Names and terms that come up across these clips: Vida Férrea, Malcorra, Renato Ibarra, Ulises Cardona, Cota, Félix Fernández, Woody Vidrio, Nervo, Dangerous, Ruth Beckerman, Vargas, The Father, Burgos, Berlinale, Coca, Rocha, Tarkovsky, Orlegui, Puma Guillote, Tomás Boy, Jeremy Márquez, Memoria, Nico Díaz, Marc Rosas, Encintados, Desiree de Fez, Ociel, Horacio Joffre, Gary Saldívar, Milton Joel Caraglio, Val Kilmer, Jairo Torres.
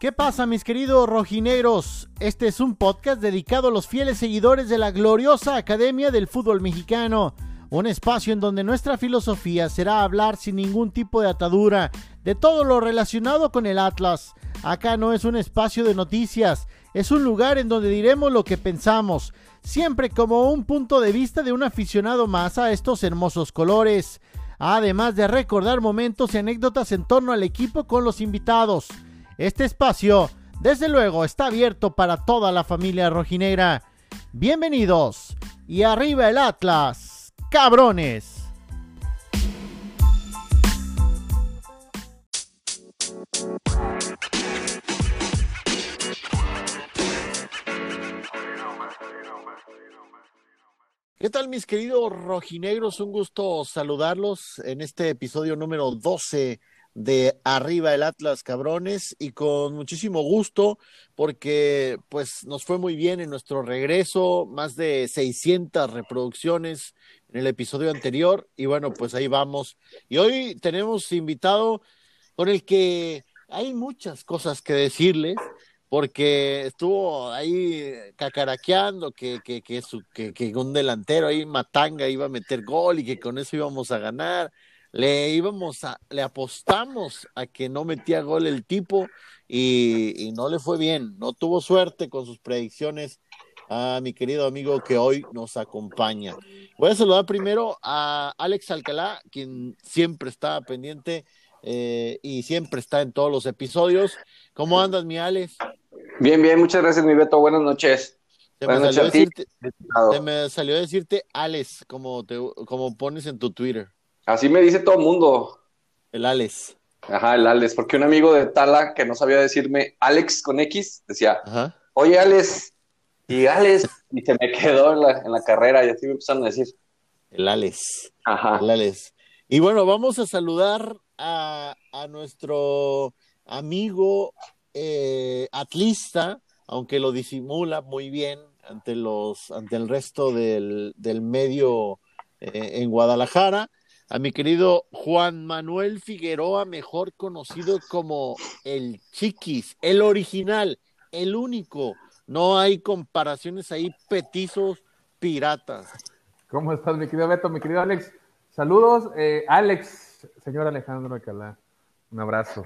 ¿Qué pasa, mis queridos rojinegros? Este es un podcast dedicado a los fieles seguidores de la gloriosa Academia del Fútbol Mexicano, un espacio en donde nuestra filosofía será hablar sin ningún tipo de atadura de todo lo relacionado con el Atlas. Acá no es un espacio de noticias, es un lugar en donde diremos lo que pensamos, siempre como un punto de vista de un aficionado más a estos hermosos colores, además de recordar momentos y anécdotas en torno al equipo con los invitados. Este espacio, desde luego, está abierto para toda la familia rojinegra. Bienvenidos y arriba el Atlas, cabrones. ¿Qué tal, mis queridos rojinegros? Un gusto saludarlos en este episodio número 12 de Arriba el Atlas, cabrones, y con muchísimo gusto porque pues nos fue muy bien en nuestro regreso, más de 600 reproducciones en el episodio anterior y bueno, pues ahí vamos. Y hoy tenemos invitado con el que hay muchas cosas que decirles porque estuvo ahí cacaraqueando que un delantero ahí, Matanga, iba a meter gol y que con eso íbamos a ganar. Le apostamos a que no metía gol el tipo y no le fue bien, no tuvo suerte con sus predicciones a mi querido amigo que hoy nos acompaña. Voy a saludar primero a Alex Alcalá, quien siempre está pendiente y siempre está en todos los episodios. ¿Cómo andas, mi Alex? Bien, bien, muchas gracias, mi Beto, buenas noches. Se me salió decirte Alex, como pones en tu Twitter. Así me dice todo el mundo. El Alex. Ajá, el Alex. Porque un amigo de Tala que no sabía decirme Alex con X, decía, ajá, oye, Alex. Y Alex. Y se me quedó en la carrera y así me empezaron a decir. El Alex. Ajá. El Alex. Y bueno, vamos a saludar a nuestro amigo atlista, aunque lo disimula muy bien ante el resto del medio en Guadalajara. A mi querido Juan Manuel Figueroa, mejor conocido como el Chiquis, el original, el único. No hay comparaciones ahí, petizos, piratas. ¿Cómo estás, mi querido Beto, mi querido Alex? Saludos, Alex, señor Alejandro Alcalá. Un abrazo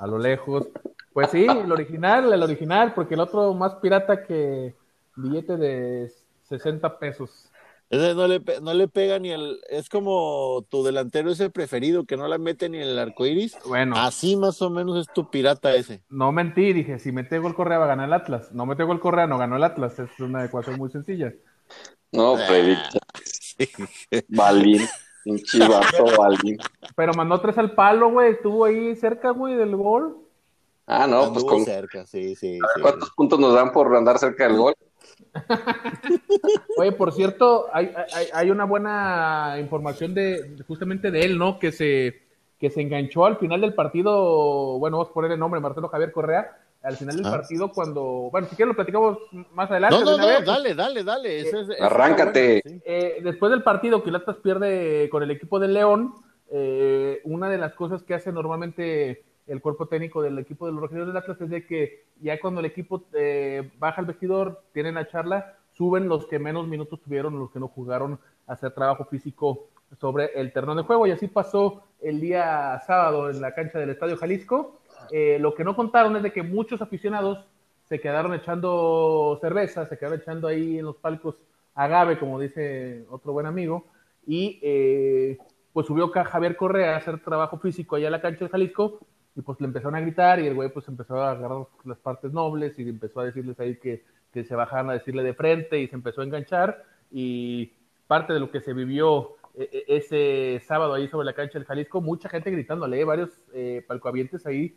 a lo lejos. Pues sí, el original, porque el otro más pirata que billete de 60 pesos. Ese no le pega ni al... Es como tu delantero ese preferido, que no la mete ni en el arcoiris. Bueno. Así más o menos es tu pirata ese. No mentí, dije, si mete gol Correa va a ganar el Atlas. No mete gol Correa, no ganó el Atlas. Es una ecuación muy sencilla. No, predicta. Sí. Balín. Un chivazo, Balín. Pero mandó 3 al palo, güey. Estuvo ahí cerca, güey, del gol. Ah, no, anduvo pues con... cerca, sí. A ver, sí. ¿Cuántos puntos nos dan por andar cerca del gol? Oye, por cierto, hay una buena información justamente de él, ¿no? Que se enganchó al final del partido. Bueno, vamos a poner el nombre, Marcelo Javier Correa. Al final del partido, cuando... Bueno, si quieres lo platicamos más adelante. No, dale. Arráncate. Bueno, sí. Después del partido que el Atlas pierde con el equipo de León, una de las cosas que hace normalmente el cuerpo técnico del equipo de los rojinegros del Atlas es de que ya cuando el equipo baja el vestidor, tienen la charla, suben los que menos minutos tuvieron, los que no jugaron, a hacer trabajo físico sobre el terreno de juego, y así pasó el día sábado en la cancha del Estadio Jalisco. Lo que no contaron es de que muchos aficionados se quedaron echando cerveza, se quedaron echando ahí en los palcos agave, como dice otro buen amigo, y pues subió Javier Correa a hacer trabajo físico allá en la cancha del Jalisco, y pues le empezaron a gritar, y el güey pues empezó a agarrar las partes nobles, y empezó a decirles ahí que se bajaran a decirle de frente, y se empezó a enganchar, y parte de lo que se vivió ese sábado ahí sobre la cancha del Jalisco, mucha gente gritándole, varios palcoavientes ahí,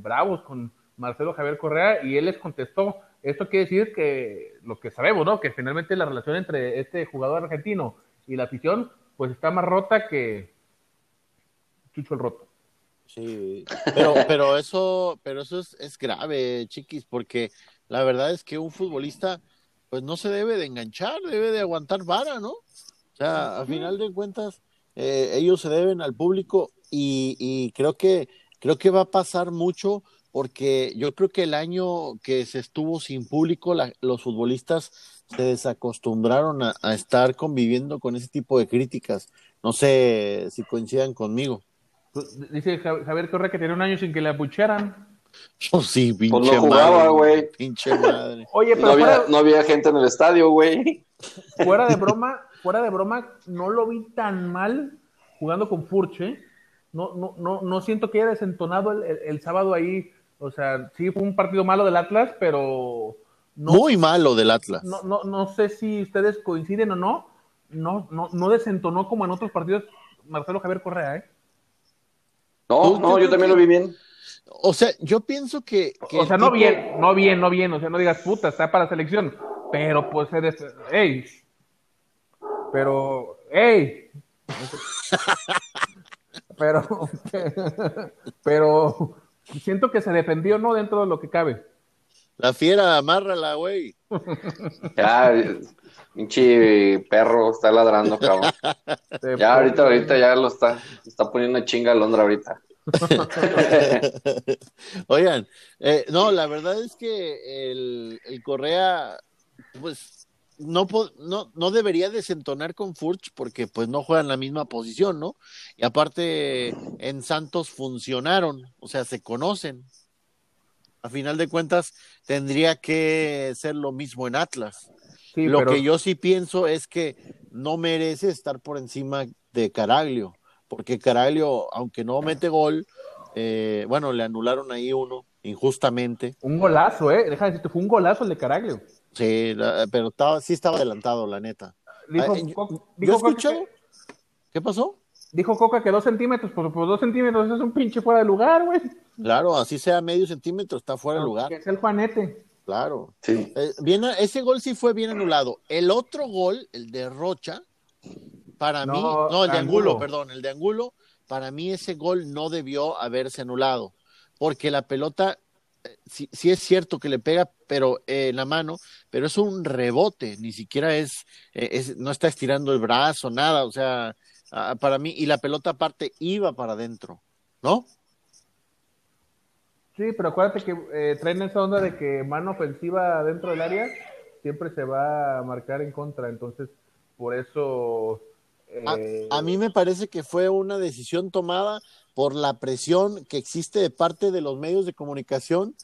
bravos con Marcelo Javier Correa, y él les contestó. Esto quiere decir que lo que sabemos, ¿no? Que finalmente la relación entre este jugador argentino y la afición, pues está más rota que Chucho el Roto. Sí, pero eso es grave, Chiquis, porque la verdad es que un futbolista pues no se debe de enganchar, debe de aguantar vara, ¿no? O sea, a final de cuentas ellos se deben al público y creo que va a pasar mucho porque yo creo que el año que se estuvo sin público, los futbolistas se desacostumbraron a estar conviviendo con ese tipo de críticas. No sé si coincidan conmigo. Dice Javier Correa que tenía un año sin que le abuchearan. Oh, sí, pinche pues no jugaba, güey. Pinche madre. Oye, pero no había gente en el estadio, güey. Fuera de broma, no lo vi tan mal jugando con Furch, ¿eh? No siento que haya desentonado el sábado ahí. O sea, sí fue un partido malo del Atlas, pero no, muy malo del Atlas. No sé si ustedes coinciden o no. No desentonó como en otros partidos Marcelo Javier Correa, ¿eh? No, yo también lo vi bien. O sea, yo pienso que o sea, no tipo... bien, o sea, no digas puta, está para selección, pero pues eres... ¡Ey! Pero siento que se defendió, ¿no? Dentro de lo que cabe. La fiera, amárrala, güey. Ya, pinche perro, está ladrando, cabrón. Ya, ahorita ya lo está poniendo chinga Londra ahorita. Oigan, no, la verdad es que el Correa, pues, no debería desentonar con Furch porque, pues, no juegan la misma posición, ¿no? Y aparte, en Santos funcionaron, o sea, se conocen. A final de cuentas, tendría que ser lo mismo en Atlas. Sí, que yo sí pienso es que no merece estar por encima de Caraglio, porque Caraglio, aunque no mete gol, bueno, le anularon ahí uno, injustamente. Un golazo, deja de decirte, fue un golazo el de Caraglio. Sí, pero estaba adelantado, la neta. Dijo Coca que... ¿Qué pasó? Dijo Coca que 2 centímetros, pues 2 centímetros es un pinche fuera de lugar, güey. Claro, así sea medio centímetro, está fuera de lugar. Que es el Juanete. Claro. Sí. Bien, ese gol sí fue bien anulado. El otro gol, el de Rocha... el de Angulo, para mí ese gol no debió haberse anulado, porque la pelota, sí es cierto que le pega, pero en la mano, pero es un rebote, ni siquiera no está estirando el brazo, nada, o sea, para mí, y la pelota aparte iba para adentro, ¿no? Sí, pero acuérdate que traen esa onda de que mano ofensiva dentro del área siempre se va a marcar en contra, entonces por eso... A mí me parece que fue una decisión tomada por la presión que existe de parte de los medios de comunicación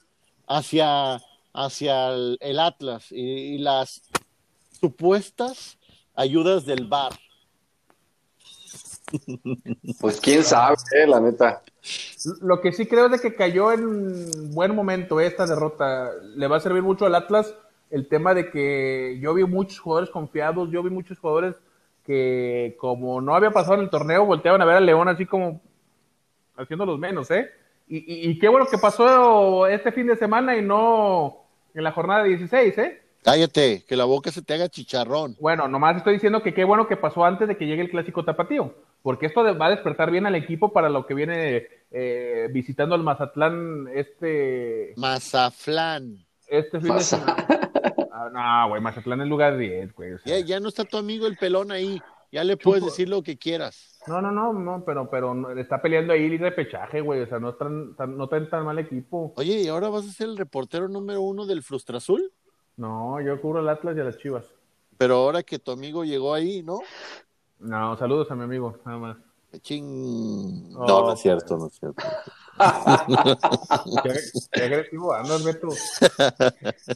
hacia el Atlas y las supuestas ayudas del VAR. Pues quién sabe, la neta. Lo que sí creo es de que cayó en buen momento esta derrota. Le va a servir mucho al Atlas el tema de que yo vi muchos jugadores confiados, yo vi muchos jugadores que como no había pasado en el torneo, volteaban a ver al León así como haciendo los menos, ¿eh? Y qué bueno que pasó este fin de semana y no en la jornada 16, ¿eh? Cállate, que la boca se te haga chicharrón. Bueno, nomás estoy diciendo que qué bueno que pasó antes de que llegue el Clásico Tapatío, porque esto va a despertar bien al equipo para lo que viene visitando al Mazatlán Este fin de semana. No, güey, Mazatlán es lugar 10, güey. O sea. Ya no está tu amigo el pelón ahí. Ya le puedes decir lo que quieras. No, pero está peleando ahí el repechaje, güey. O sea, no tan mal equipo. Oye, ¿y ahora vas a ser el reportero número 1 del Frustrazul? No, yo cubro al Atlas y a las Chivas. Pero ahora que tu amigo llegó ahí, ¿no? No, saludos a mi amigo, nada más. Ching. Oh, no, no es cierto. Qué agresivo andas, Beto.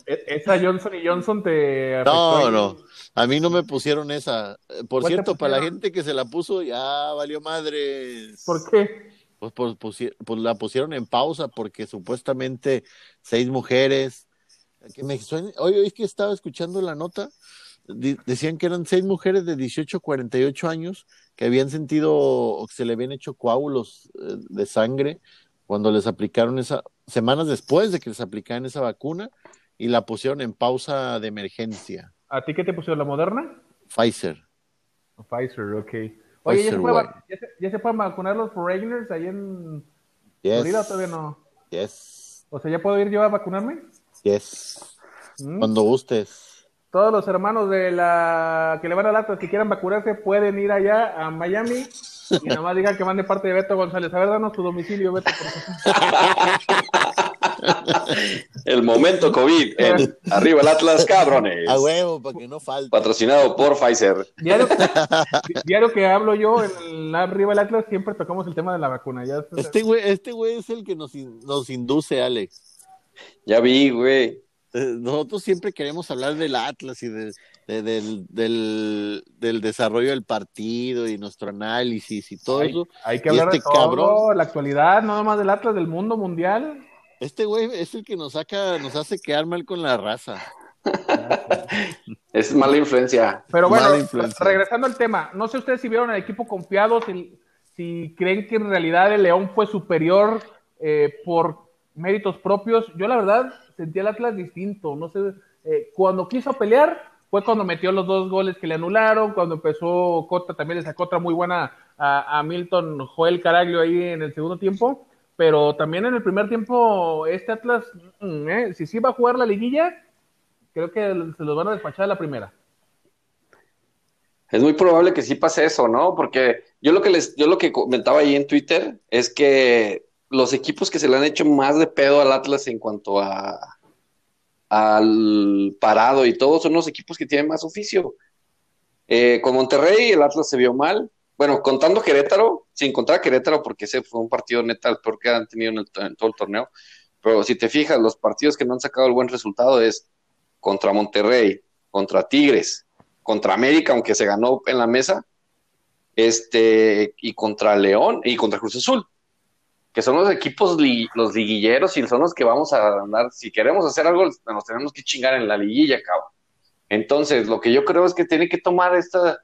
Esa Johnson y Johnson te afectó. No. A mí no me pusieron esa. Por cierto, para la gente que se la puso, ya valió madre. ¿Por qué? Pues la pusieron en pausa porque supuestamente 6 mujeres. Hoy es que estaba escuchando la nota. Decían que eran 6 mujeres de 18 a 48 años que habían sentido o que se le habían hecho coágulos de sangre cuando les aplicaron semanas después de que les aplicaran esa vacuna y la pusieron en pausa de emergencia. ¿A ti qué te pusieron? ¿La Moderna? Pfizer, ok. Oye, ¿ya se pueden vacunar los foreigners ahí en Florida o todavía no? Yes. O sea, ¿ya puedo ir yo a vacunarme? Yes. Cuando gustes. Todos los hermanos de la que le van a Atlas que quieran vacunarse pueden ir allá a Miami y nada más digan que van de parte de Beto González. A ver, danos tu domicilio, Beto. El momento COVID en Arriba el Atlas, cabrones. A huevo, para que no falte. Patrocinado por Pfizer. Ya lo que hablo yo en Arriba el Atlas, siempre tocamos el tema de la vacuna. Ya, este güey es el que nos induce, Alex. Ya vi, güey. Nosotros siempre queremos hablar del Atlas y del desarrollo del partido y nuestro análisis y todo eso. Hay que hablar de todo, cabrón, la actualidad, nada más del Atlas, del mundo mundial. Este güey es el que nos hace quedar mal con la raza. Es mala influencia. Pero bueno, regresando al tema, no sé ustedes si vieron al equipo confiado, si creen que en realidad el León fue superior por méritos propios. Yo la verdad sentí al Atlas distinto, no sé, cuando quiso pelear fue cuando metió los dos goles que le anularon, cuando empezó Cota, también le sacó otra muy buena a Milton Joel Caraglio ahí en el segundo tiempo, pero también en el primer tiempo este Atlas, si sí va a jugar la liguilla, creo que se los van a despachar a la primera. Es muy probable que sí pase eso, ¿no? Porque yo lo que comentaba ahí en Twitter es que los equipos que se le han hecho más de pedo al Atlas en cuanto al parado y todo, son los equipos que tienen más oficio. Con Monterrey el Atlas se vio mal, bueno, contando Querétaro, sin contar a Querétaro, porque ese fue un partido neta el peor que han tenido en todo el torneo, pero si te fijas, los partidos que no han sacado el buen resultado es contra Monterrey, contra Tigres, contra América, aunque se ganó en la mesa, y contra León, y contra Cruz Azul, que son los equipos, los liguilleros, y son los que vamos a andar. Si queremos hacer algo, nos tenemos que chingar en la liguilla, cabrón. Entonces, lo que yo creo es que tiene que tomar esta...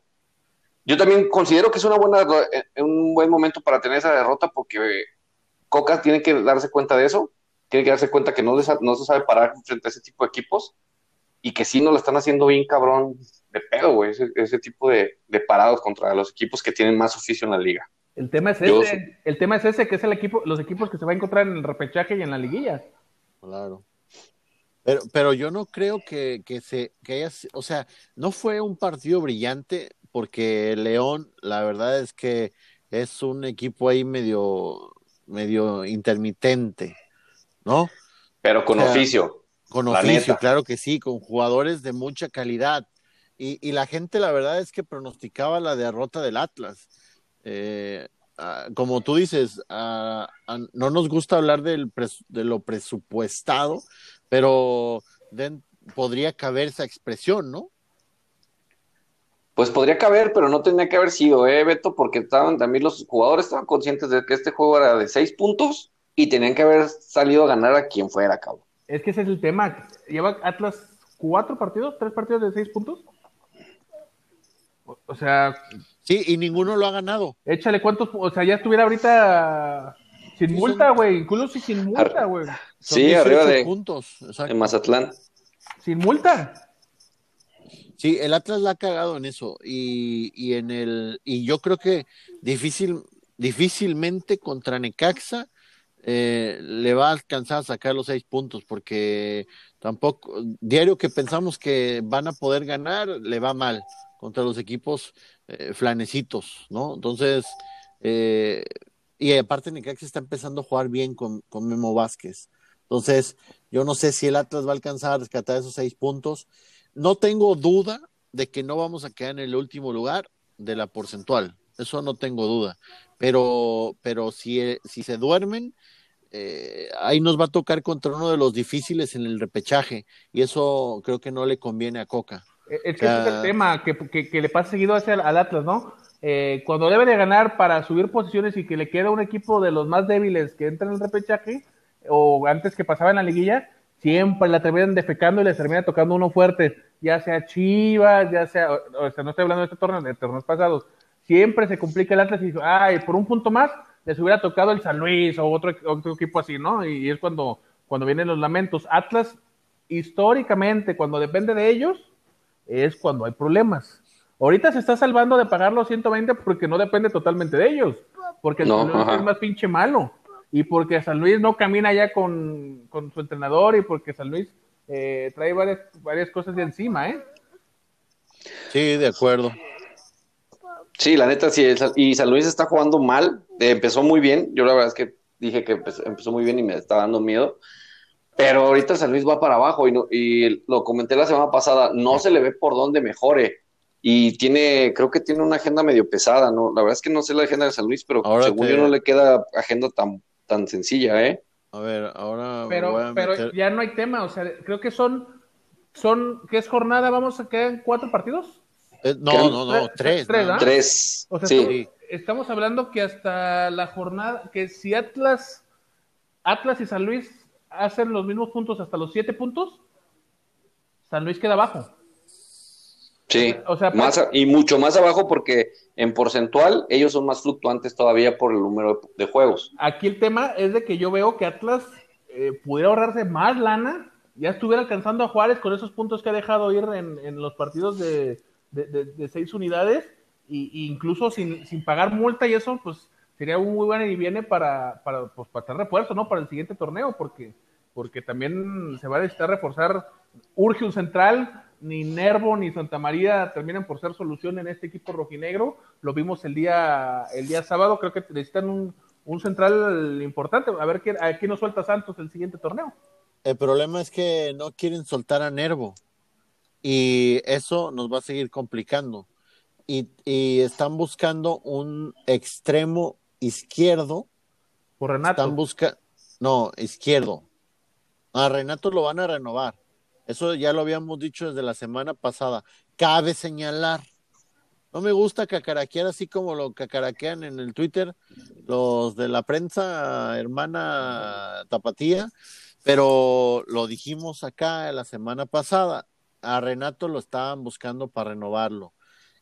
Yo también considero que es un buen momento para tener esa derrota, porque Coca tiene que darse cuenta de eso, tiene que darse cuenta que no se sabe parar frente a ese tipo de equipos, y que sí nos lo están haciendo bien cabrón de pedo, güey, ese tipo de parados contra los equipos que tienen más oficio en la liga. El tema es ese, que es los equipos que se va a encontrar en el repechaje y en la liguilla. Claro. Pero yo no creo que haya, o sea, no fue un partido brillante, porque León, la verdad es que es un equipo ahí medio intermitente, ¿no? Pero con oficio. Con oficio, claro que sí, con jugadores de mucha calidad. Y la gente, la verdad es que pronosticaba la derrota del Atlas. Como tú dices, no nos gusta hablar de lo presupuestado, pero podría caber esa expresión, ¿no? Pues podría caber, pero no tenía que haber sido, Beto, porque también los jugadores estaban conscientes de que este juego era de 6 puntos y tenían que haber salido a ganar a quien fuera, cabrón. Es que ese es el tema. ¿Lleva Atlas 3 partidos de 6 puntos? O sea... Sí, y ninguno lo ha ganado. Échale cuántos... O sea, ya estuviera ahorita sin multa, güey. Incluso sin multa, güey. Sí, arriba de puntos. En Mazatlán. Sin multa. Sí, el Atlas la ha cagado en eso. Y yo creo que difícilmente contra Necaxa le va a alcanzar a sacar los 6 puntos, porque tampoco... Diario que pensamos que van a poder ganar, le va mal contra los equipos flanecitos, ¿no? Entonces, y aparte Necaxa está empezando a jugar bien con Memo Vázquez. Entonces, yo no sé si el Atlas va a alcanzar a rescatar esos 6 puntos. No tengo duda de que no vamos a quedar en el último lugar de la porcentual. Eso no tengo duda. Pero si se duermen, ahí nos va a tocar contra uno de los difíciles en el repechaje. Y eso creo que no le conviene a Coca. Es que ese es el tema que le pasa seguido al Atlas, ¿no? Cuando debe de ganar para subir posiciones y que le queda un equipo de los más débiles que entra en el repechaje, o antes que pasaba en la liguilla, siempre la terminan defecando y les termina tocando uno fuerte, ya sea Chivas, ya sea, o sea, no estoy hablando de este torneo, de torneos pasados, siempre se complica el Atlas y dice, ay, por un punto más les hubiera tocado el San Luis o otro equipo así, ¿no? Y es cuando vienen los lamentos. Atlas, históricamente, cuando depende de ellos, es cuando hay problemas. Ahorita se está salvando de pagar los 120 porque no depende totalmente de ellos, porque el San Luis es más pinche malo, y porque San Luis no camina ya con su entrenador, y porque San Luis trae varias cosas de encima, ¿eh? Sí, de acuerdo. Sí, la neta, sí, y San Luis está jugando mal, empezó muy bien, yo la verdad es que dije que empezó muy bien y me estaba dando miedo, pero ahorita San Luis va para abajo y lo comenté la semana pasada, no se le ve por dónde mejore y creo que tiene una agenda medio pesada, ¿no? La verdad es que no sé la agenda de San Luis, pero ahora según yo no le queda agenda tan sencilla, ¿eh? A ver, ahora... Pero ya no hay tema, o sea, creo que son ¿qué es jornada? ¿Vamos a quedar 4 partidos? No, 3. 3. O sea, sí. Estamos hablando que hasta la jornada, que si Atlas y San Luis hacen los mismos puntos hasta los 7 puntos, San Luis queda abajo. Sí, o sea, y mucho más abajo porque en porcentual ellos son más fluctuantes todavía por el número de juegos. Aquí el tema es de que yo veo que Atlas pudiera ahorrarse más lana, ya estuviera alcanzando a Juárez con esos puntos que ha dejado ir en los partidos de 6 unidades, e incluso sin pagar multa, y eso pues sería un muy buen y viene para traer refuerzo, ¿no? Para el siguiente torneo, porque también se va a necesitar reforzar, urge un central, ni Nervo ni Santa María terminan por ser solución en este equipo rojinegro, lo vimos el día sábado, creo que necesitan un central importante, a ver a quién nos suelta Santos el siguiente torneo. El problema es que no quieren soltar a Nervo, y eso nos va a seguir complicando, y están buscando un extremo izquierdo por Renato. Izquierdo. A Renato lo van a renovar. Eso ya lo habíamos dicho desde la semana pasada. Cabe señalar, no me gusta cacaraquear así como lo cacaraquean en el Twitter los de la prensa hermana tapatía, pero lo dijimos acá la semana pasada. A Renato lo estaban buscando para renovarlo.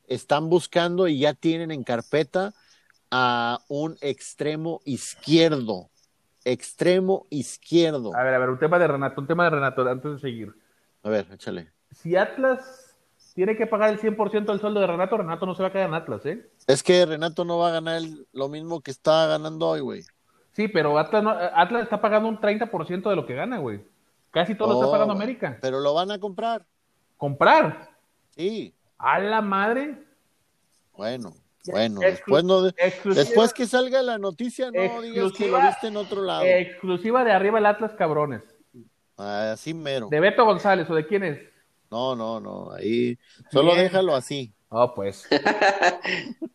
Están buscando y ya tienen en carpeta a un extremo izquierdo. A ver, un tema de Renato, antes de seguir. A ver, échale. Si Atlas tiene que pagar el 100% del sueldo de Renato, Renato no se va a quedar en Atlas, ¿eh? Es que Renato no va a ganar lo mismo que está ganando hoy, güey. Sí, pero Atlas está pagando un 30% de lo que gana, güey. Casi todo lo está pagando América. Pero lo van a comprar. ¿Comprar? Sí. ¡A la madre! Bueno, después que salga la noticia, no digas que lo viste en otro lado. Exclusiva de arriba el Atlas, cabrones. Así mero. ¿De Beto González o de quién es? No, ahí solo déjalo así. Pues.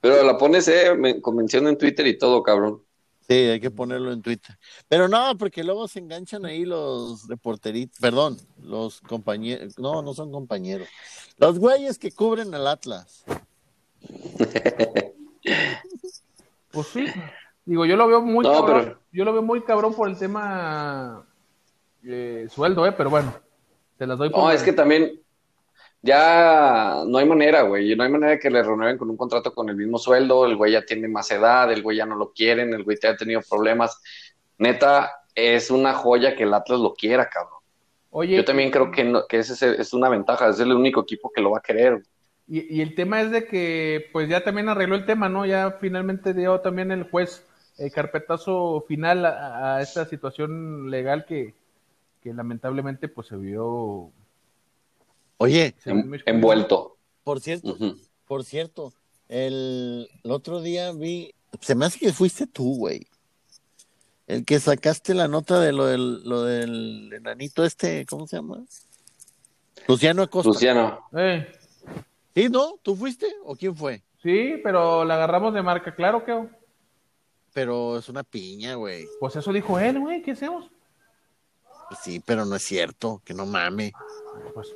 Pero la pones con mención en Twitter y todo, cabrón. Sí, hay que ponerlo en Twitter. Pero no, porque luego se enganchan ahí los reporteritos, perdón, los compañeros, no son compañeros. Los güeyes que cubren al Atlas. Pues sí, digo, yo lo veo muy cabrón por el tema sueldo, pero bueno, te las doy por... No, es que también ya no hay manera, güey, no hay manera que le renueven con un contrato con el mismo sueldo, el güey ya tiene más edad, el güey ya no lo quieren, el güey te ha tenido problemas, neta, es una joya que el Atlas lo quiera, cabrón. Oye, yo también creo que ese es una ventaja, es el único equipo que lo va a querer, güey. Y el tema es de que pues ya también arregló el tema, ¿no? Ya finalmente dio también el juez el carpetazo final a esta situación legal que lamentablemente pues se vio... Oye, envuelto. Por cierto, el otro día vi... Se me hace que fuiste tú, güey. El que sacaste la nota de lo del enanito este, ¿cómo se llama? Luciano Acosta. Sí, ¿no? ¿Tú fuiste o quién fue? Sí, pero la agarramos de marca, claro que... Pero es una piña, güey. Pues eso dijo él, güey, ¿qué hacemos? Sí, pero no es cierto, que no mame. Pues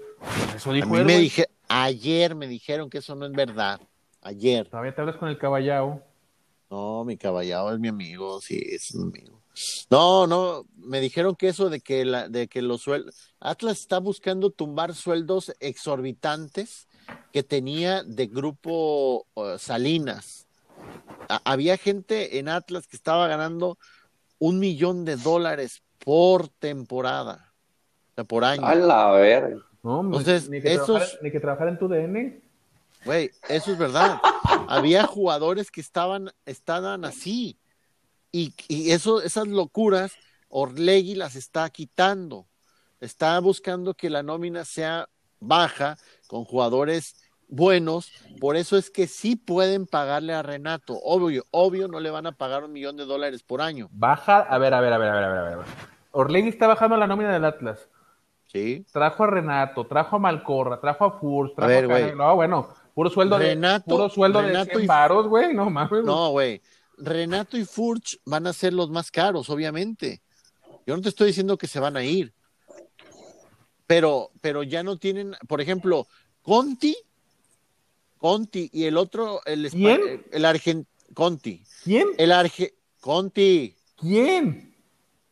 eso dijo él, güey. Ayer me dijeron que eso no es verdad, ayer. Todavía te hablas con el caballao. No, mi caballao es mi amigo, sí, es mi amigo. No, me dijeron que eso de que los sueldos... Atlas está buscando tumbar sueldos exorbitantes que tenía de grupo Salinas. Había gente en Atlas que estaba ganando $1,000,000 por temporada, por año. A la verga. No, entonces, ni que trabajar en tu DN. Güey, eso es verdad. Había jugadores que estaban así. Y esas locuras, Orlegui las está quitando. Está buscando que la nómina sea baja, con jugadores buenos, por eso es que sí pueden pagarle a Renato, obvio no le van a pagar $1,000,000 por año. Baja, a ver, Orlegui está bajando la nómina del Atlas. Sí. Trajo a Renato, trajo a Malcorra, trajo a Furch, trajo a Caraglio. No, bueno, puro sueldo de 100 varos, güey. No mames. No, güey. Renato y Furch van a ser los más caros, obviamente. Yo no te estoy diciendo que se van a ir. Pero ya no tienen, por ejemplo, Conti y el otro, el argentino. Conti. ¿Quién? Conti. ¿Quién?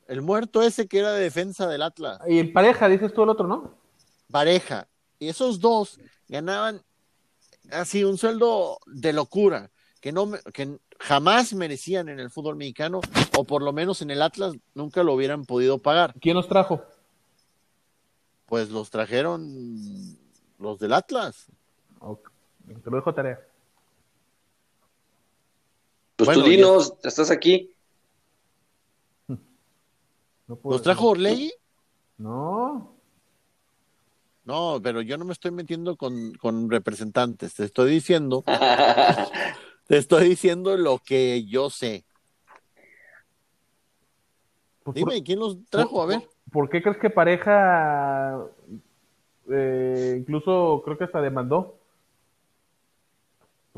El muerto ese que era de defensa del Atlas. Y el Pareja, dices tú el otro, ¿no? Pareja. Y esos dos ganaban así un sueldo de locura que jamás merecían en el fútbol mexicano, o por lo menos en el Atlas nunca lo hubieran podido pagar. ¿Quién los trajo? Pues los trajeron los del Atlas. Okay. Te lo dejo tarea. Pues bueno, tú dinos, ya estás aquí. ¿Los trajo Orlegui? No. No, pero yo no me estoy metiendo con representantes. Te estoy diciendo lo que yo sé. Dime, ¿quién los trajo? A ver. ¿Por qué crees que Pareja incluso creo que hasta demandó?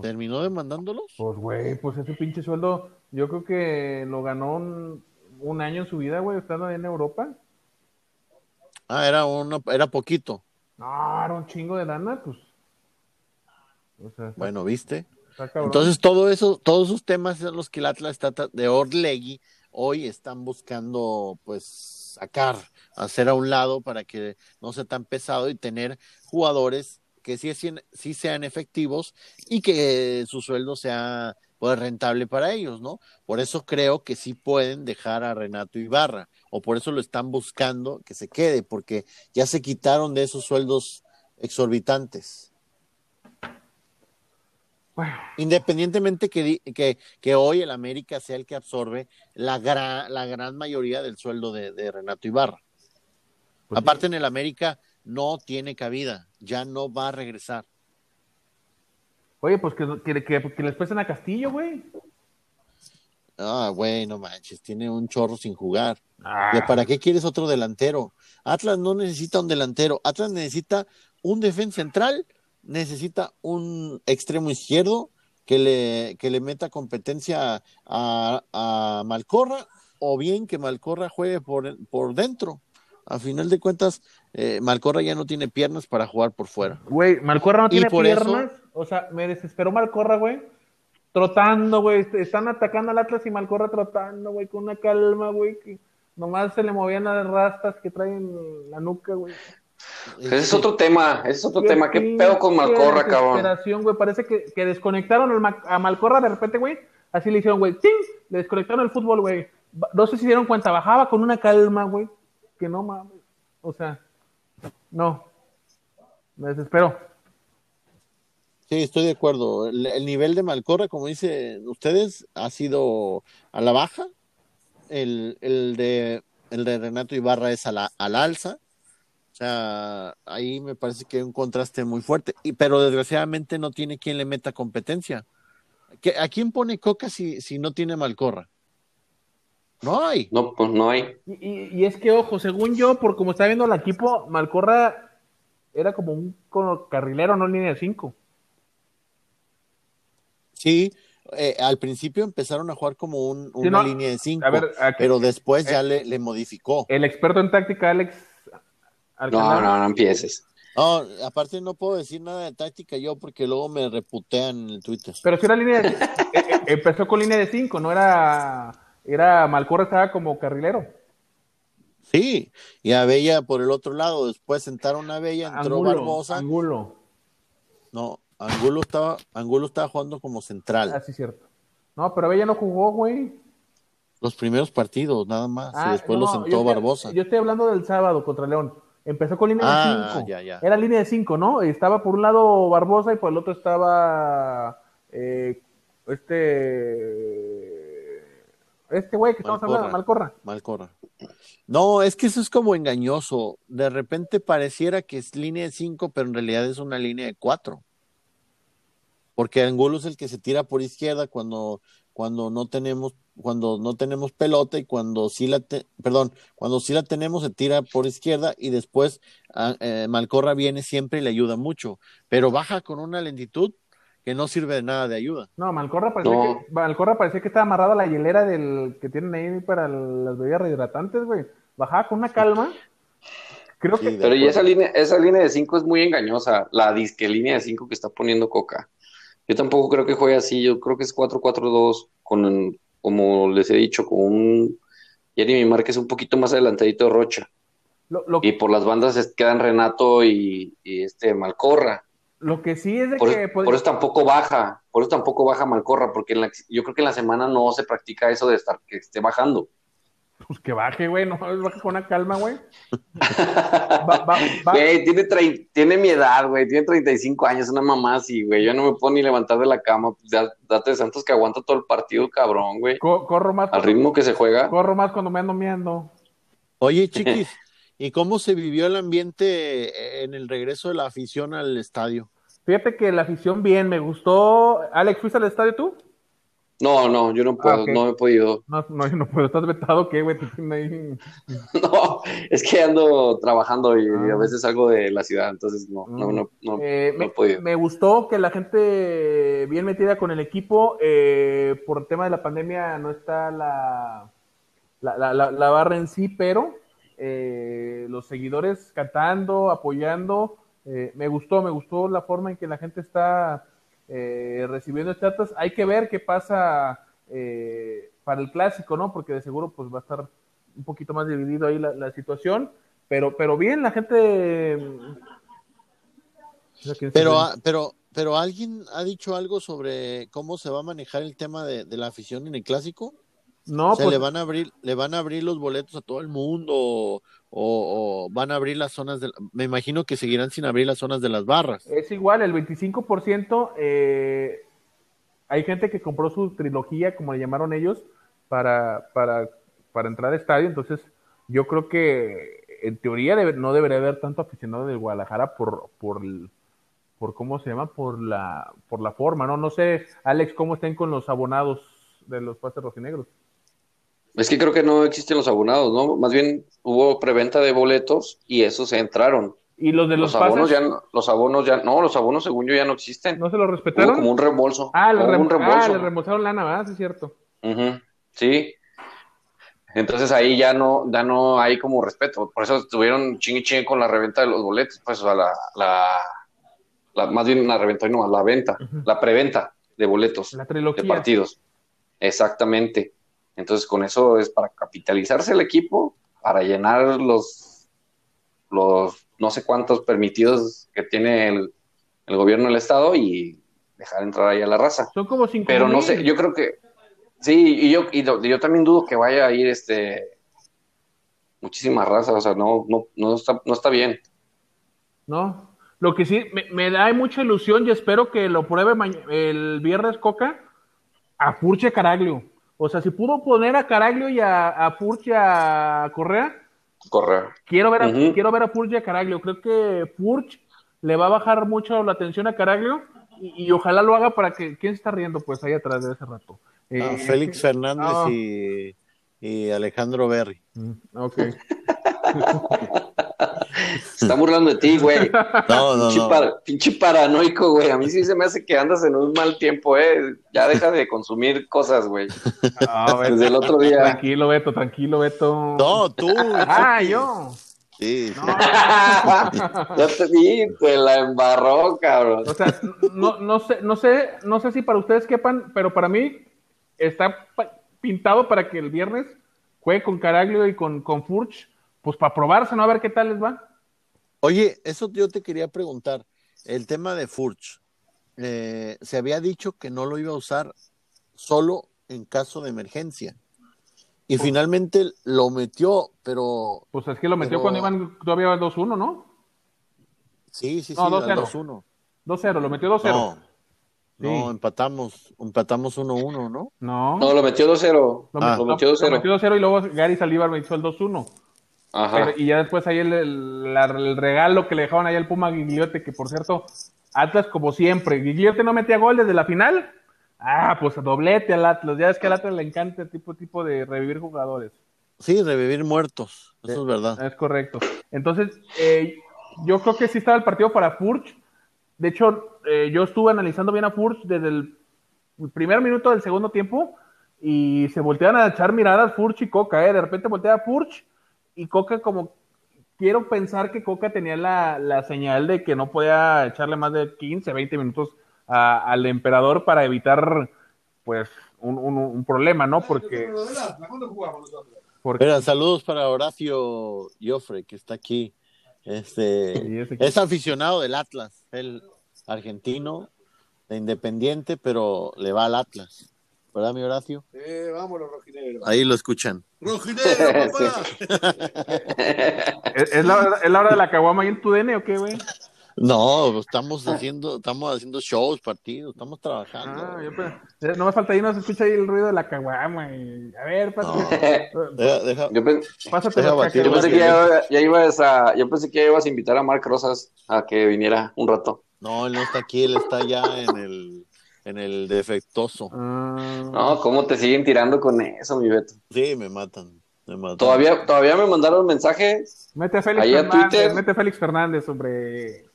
¿Terminó demandándolos? Pues, güey, pues ese pinche sueldo, yo creo que lo ganó un año en su vida, güey, estando en Europa. Ah, era poquito. No, era un chingo de lana, pues. O sea, bueno, ¿viste? Entonces, todos esos temas en los que el Atlas de Orlegui hoy están buscando, pues, sacar, hacer a un lado para que no sea tan pesado y tener jugadores que sí sean efectivos y que su sueldo sea, pues, rentable para ellos, ¿no? Por eso creo que sí pueden dejar a Renato Ibarra, o por eso lo están buscando que se quede, porque ya se quitaron de esos sueldos exorbitantes. Bueno. Independientemente que hoy el América sea el que absorbe la gran mayoría del sueldo de Renato Ibarra. Pues aparte, sí. En el América no tiene cabida, ya no va a regresar. Oye, pues que les presten a Castillo, güey. Ah, güey, no manches, tiene un chorro sin jugar. ¿Y para qué quieres otro delantero? Atlas no necesita un delantero, Atlas necesita un defensa central, necesita un extremo izquierdo que le meta competencia a Malcorra, o bien que Malcorra juegue por dentro. A final de cuentas, Malcorra ya no tiene piernas para jugar por fuera. Güey, Malcorra no tiene piernas. Eso... O sea, me desesperó Malcorra, güey. Trotando, güey. Están atacando al Atlas y Malcorra trotando, güey. Con una calma, güey. Que nomás se le movían las rastas que traen la nuca, güey. Ese es otro tema. ¿Qué pedo con Malcorra, cabrón? Güey. Parece que desconectaron a Malcorra de repente, güey. Así le hicieron, güey. ¡Ting! Le desconectaron el fútbol, güey. No sé si dieron cuenta. Bajaba con una calma, güey. Que no mames, o sea, no, me desespero. Sí, estoy de acuerdo. El nivel de Malcorra, como dicen ustedes, ha sido a la baja. El de Renato Ibarra es al alza. O sea, ahí me parece que hay un contraste muy fuerte. Pero desgraciadamente no tiene quien le meta competencia. ¿A quién pone Coca si no tiene Malcorra? No hay. No, pues no hay. Y es que, ojo, según yo, por como está viendo el equipo, Malcorra era como un carrilero, no línea 5. Sí, al principio empezaron a jugar como una línea de 5, pero después ya le modificó. El experto en táctica, Alex. No empieces. No, aparte no puedo decir nada de táctica yo porque luego me reputean en el Twitter. Pero si era línea de... empezó con línea de 5, no era... Malcorra estaba como carrilero. Sí, y Abella por el otro lado. Después sentaron a Abella, entró Barbosa. Angulo. No, Angulo estaba jugando como central. Ah, sí, cierto. No, pero Abella no jugó, güey. Los primeros partidos, nada más. Y después lo sentó Barbosa. Yo estoy hablando del sábado contra León. Empezó con línea de 5. Ya. Era línea de 5, ¿no? Estaba por un lado Barbosa y por el otro estaba... Este güey que estamos hablando, Malcorra. No, es que eso es como engañoso. De repente pareciera que es línea de 5, pero en realidad es una línea de 4. Porque Angulo es el que se tira por izquierda cuando, cuando no tenemos pelota y cuando sí la tenemos se tira por izquierda y después Malcorra viene siempre y le ayuda mucho, pero baja con una lentitud que no sirve de nada de ayuda. No, Malcorra parecía que estaba amarrado a la hielera del que tienen ahí para las bebidas rehidratantes, güey. Bajaba con una calma. Creo sí, que... Pero y esa línea de 5 es muy engañosa, la disque línea de 5 que está poniendo Coca. Yo tampoco creo que juegue así, yo creo que es 4-4-2 como les he dicho, con un Jeremy Márquez un poquito más adelantadito de Rocha. Y por las bandas quedan Renato y Malcorra. Lo que sí es de por que... Por eso tampoco baja Malcorra, porque yo creo que en la semana no se practica eso de estar que esté bajando. Pues que baje, güey, no baja con una calma, güey. Güey, tiene mi edad, güey, tiene 35 años, una mamá así, güey. Yo no me puedo ni levantar de la cama. Date de santos que aguanta todo el partido, cabrón, güey. Corro más. Al ritmo que se juega. Corro más cuando me ando miando. Oye, chiquis, ¿y cómo se vivió el ambiente en el regreso de la afición al estadio? Fíjate que la afición bien, me gustó. Alex, ¿fuiste al estadio tú? No, yo no puedo, okay. No he podido. No, yo no puedo. ¿Estás vetado o qué, güey? No, es que ando trabajando y a veces salgo de la ciudad, entonces no he podido. Me gustó que la gente bien metida con el equipo. Por el tema de la pandemia no está la barra en sí, pero los seguidores cantando, apoyando. Me gustó la forma en que la gente está... recibiendo chatas. Hay que ver qué pasa para el clásico, ¿no? Porque de seguro pues va a estar un poquito más dividido ahí la situación, pero bien, la gente... Pero ¿alguien ha dicho algo sobre cómo se va a manejar el tema de la afición en el clásico? No, o sea, pues... ¿le van a abrir los boletos a todo el mundo o van a abrir las zonas de... Me imagino que seguirán sin abrir las zonas de las barras. Es igual, el 25%, hay gente que compró su trilogía, como le llamaron ellos, para entrar al estadio, entonces yo creo que en teoría no debería haber tanto aficionado del Guadalajara por ¿cómo se llama? Por la forma, ¿no? No sé, Alex, ¿cómo estén con los abonados de los pases rojinegros? Es que creo que no existen los abonados, ¿no? Más bien hubo preventa de boletos y esos se entraron. ¿Y los de los pases? Los abonos según yo ya no existen. ¿No se los respetaron? Hubo como un reembolso. Le reembolsaron lana, ¿verdad? Sí, es cierto. Uh-huh. Sí. Entonces ahí ya no hay como respeto. Por eso estuvieron chingue chingue con la reventa de los boletos, pues a la más bien la reventa y no, a la venta, uh-huh. La preventa de boletos, la trilogía de partidos. Exactamente. Entonces con eso es para capitalizarse el equipo, para llenar los no sé cuántos permitidos que tiene el gobierno del estado y dejar entrar ahí a la raza. Son como 5,000. Pero no sé, yo creo que sí, y yo también dudo que vaya a ir muchísima raza, o sea, no está bien. No, lo que sí me da mucha ilusión y espero que lo pruebe el viernes Coca. A Furch y a Caraglio. O sea, si pudo poner a Caraglio y a Furch y a Correa. Quiero ver a Furch y a Caraglio. Creo que Furch le va a bajar mucho la atención a Caraglio y ojalá lo haga para que... ¿Quién está riendo? Pues ahí atrás de ese rato. Félix Fernández y Alejandro Berry. Ok. Se está burlando de ti, güey. No. Pinche paranoico, güey. A mí sí se me hace que andas en un mal tiempo, Ya deja de consumir cosas, güey. Desde el otro día. Tranquilo, Beto. No, tú. Yo. Sí. No. Ya te vi, te la embarró, cabrón. O sea, no sé si para ustedes quepan, pero para mí está pintado para que el viernes juegue con Caraglio y con Furch. Pues para probarse, ¿no? A ver qué tal les va. Oye, eso yo te quería preguntar. El tema de Furch. Se había dicho que no lo iba a usar solo en caso de emergencia. Y finalmente lo metió, pero... Pues es que lo metió cuando iban todavía 2-1, ¿no? Sí, 2-0. 2-0, lo metió 2-0. No, empatamos 1-1, ¿no? No, lo metió 2-0. Lo metió 2-0 y luego Gary Saldívar me hizo el 2-1. Ajá. Pero, y ya después ahí el regalo que le dejaban ahí al Puma Guillote, que por cierto, Atlas como siempre, Guillote no metía gol desde la final, Ah, pues doblete al Atlas. Ya es que al Atlas le encanta tipo de revivir jugadores. Sí, revivir muertos. Eso es verdad. Es correcto. Entonces, yo creo que sí estaba el partido para Furch. De hecho, yo estuve analizando bien a Furch desde el primer minuto del segundo tiempo y se voltean a echar miradas Furch y Coca. De repente voltea a Furch y Coca como... Quiero pensar que Coca tenía la señal de que no podía echarle más de 15, 20 minutos al emperador para evitar pues un problema, ¿no? Porque... Mira, saludos para Horacio Joffre, que está aquí. Es aficionado del Atlas, el argentino, de Independiente, pero le va al Atlas. ¿Verdad, mi Horacio? Sí, vámonos, rojinegro. Ahí lo escuchan. ¡Rojinegro, papá! ¿Es la hora de la caguama ahí en tu DN o qué, güey? No, estamos haciendo shows, partidos, estamos trabajando. Ah, no me falta ahí, no se escucha ahí el ruido de la caguama. Y... A ver, pásate. No. Yo pensé que ya ibas a invitar a Marc Rosas a que viniera un rato. No, él no está aquí, él está allá en el defectuoso. No, ¿cómo te siguen tirando con eso, mi Beto? Sí, me matan. Todavía me mandaron un mensaje. Mete a Félix Fernández, hombre.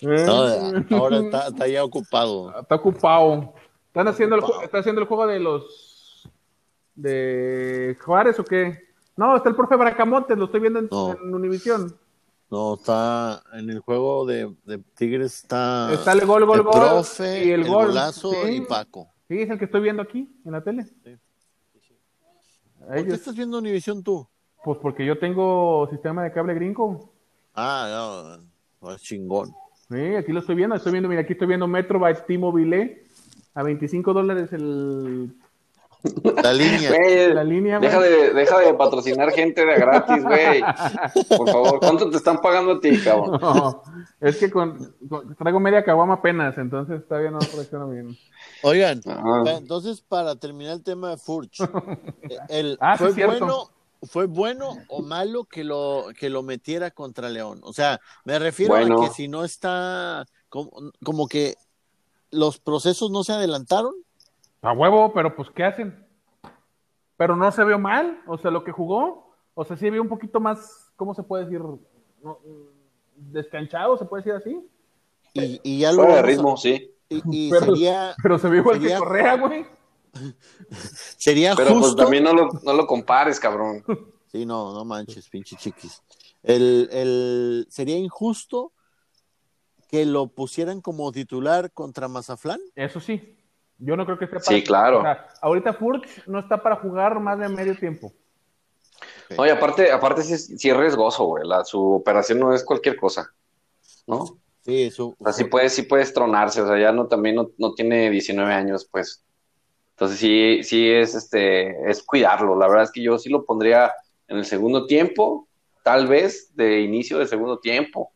No, ahora está ya ocupado. Está ocupado. ¿Está haciendo el juego de los... de Juárez o qué? No, está el profe Bracamonte, lo estoy viendo en Univisión. No, está en el juego de Tigres, está el gol, profe, y el gol, golazo, sí. Y Paco. Sí, es el que estoy viendo aquí en la tele. Sí. ¿Por qué estás viendo Univisión tú? Pues porque yo tengo sistema de cable gringo. Ah, no, es chingón. Sí, aquí lo estoy viendo, mira, aquí estoy viendo Metro by T-Mobile a $25 el... La línea, deja de patrocinar gente de gratis, güey. Por favor, ¿cuánto te están pagando a ti, cabrón? No, es que traigo media caguama apenas, entonces todavía no reacciono bien. Oigan, entonces para terminar el tema de Furch, ¿fue bueno o malo que lo metiera contra León? O sea, me refiero a que si no está, como que los procesos no se adelantaron. A huevo, pero pues ¿qué hacen? Pero no se vio mal, o sea, lo que jugó, o sea, sí vio un poquito más, ¿cómo se puede decir? Descanchado, ¿se puede decir así? Y ya lo ritmo, sí. Pero se vio igual que Correa, güey. Sería pero justo. Pero pues también no lo compares, cabrón. Sí, no manches, pinche chiquis. Sería injusto que lo pusieran como titular contra Mazatlán. Eso sí. Yo no creo que esté para... Sí, claro. O sea, ahorita Furch no está para jugar más de medio tiempo. Okay. No, y aparte sí es riesgoso, güey. Su operación no es cualquier cosa, ¿no? Sí, eso... O sea, sí puedes tronarse. O sea, ya no tiene 19 años, pues. Entonces sí es cuidarlo. La verdad es que yo sí lo pondría en el segundo tiempo, tal vez de inicio del segundo tiempo,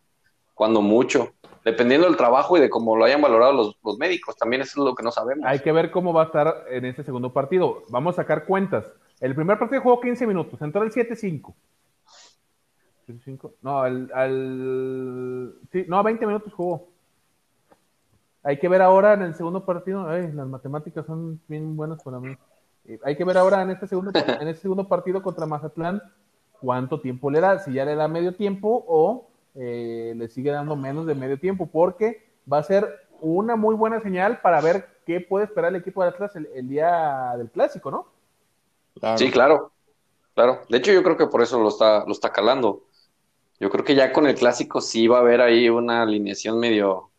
cuando mucho. Dependiendo del trabajo y de cómo lo hayan valorado los médicos, también eso es lo que no sabemos. Hay que ver cómo va a estar en este segundo partido. Vamos a sacar cuentas. El primer partido jugó 15 minutos, entró el 7-5. No, 20 minutos jugó. Hay que ver ahora en el segundo partido. Las matemáticas son bien buenas para mí. Hay que ver ahora en este segundo partido contra Mazatlán cuánto tiempo le da, si ya le da medio tiempo o... le sigue dando menos de medio tiempo, porque va a ser una muy buena señal para ver qué puede esperar el equipo de Atlas el día del clásico, ¿no? Claro. Sí, claro. De hecho, yo creo que por eso lo está calando. Yo creo que ya con el clásico sí va a haber ahí una alineación medio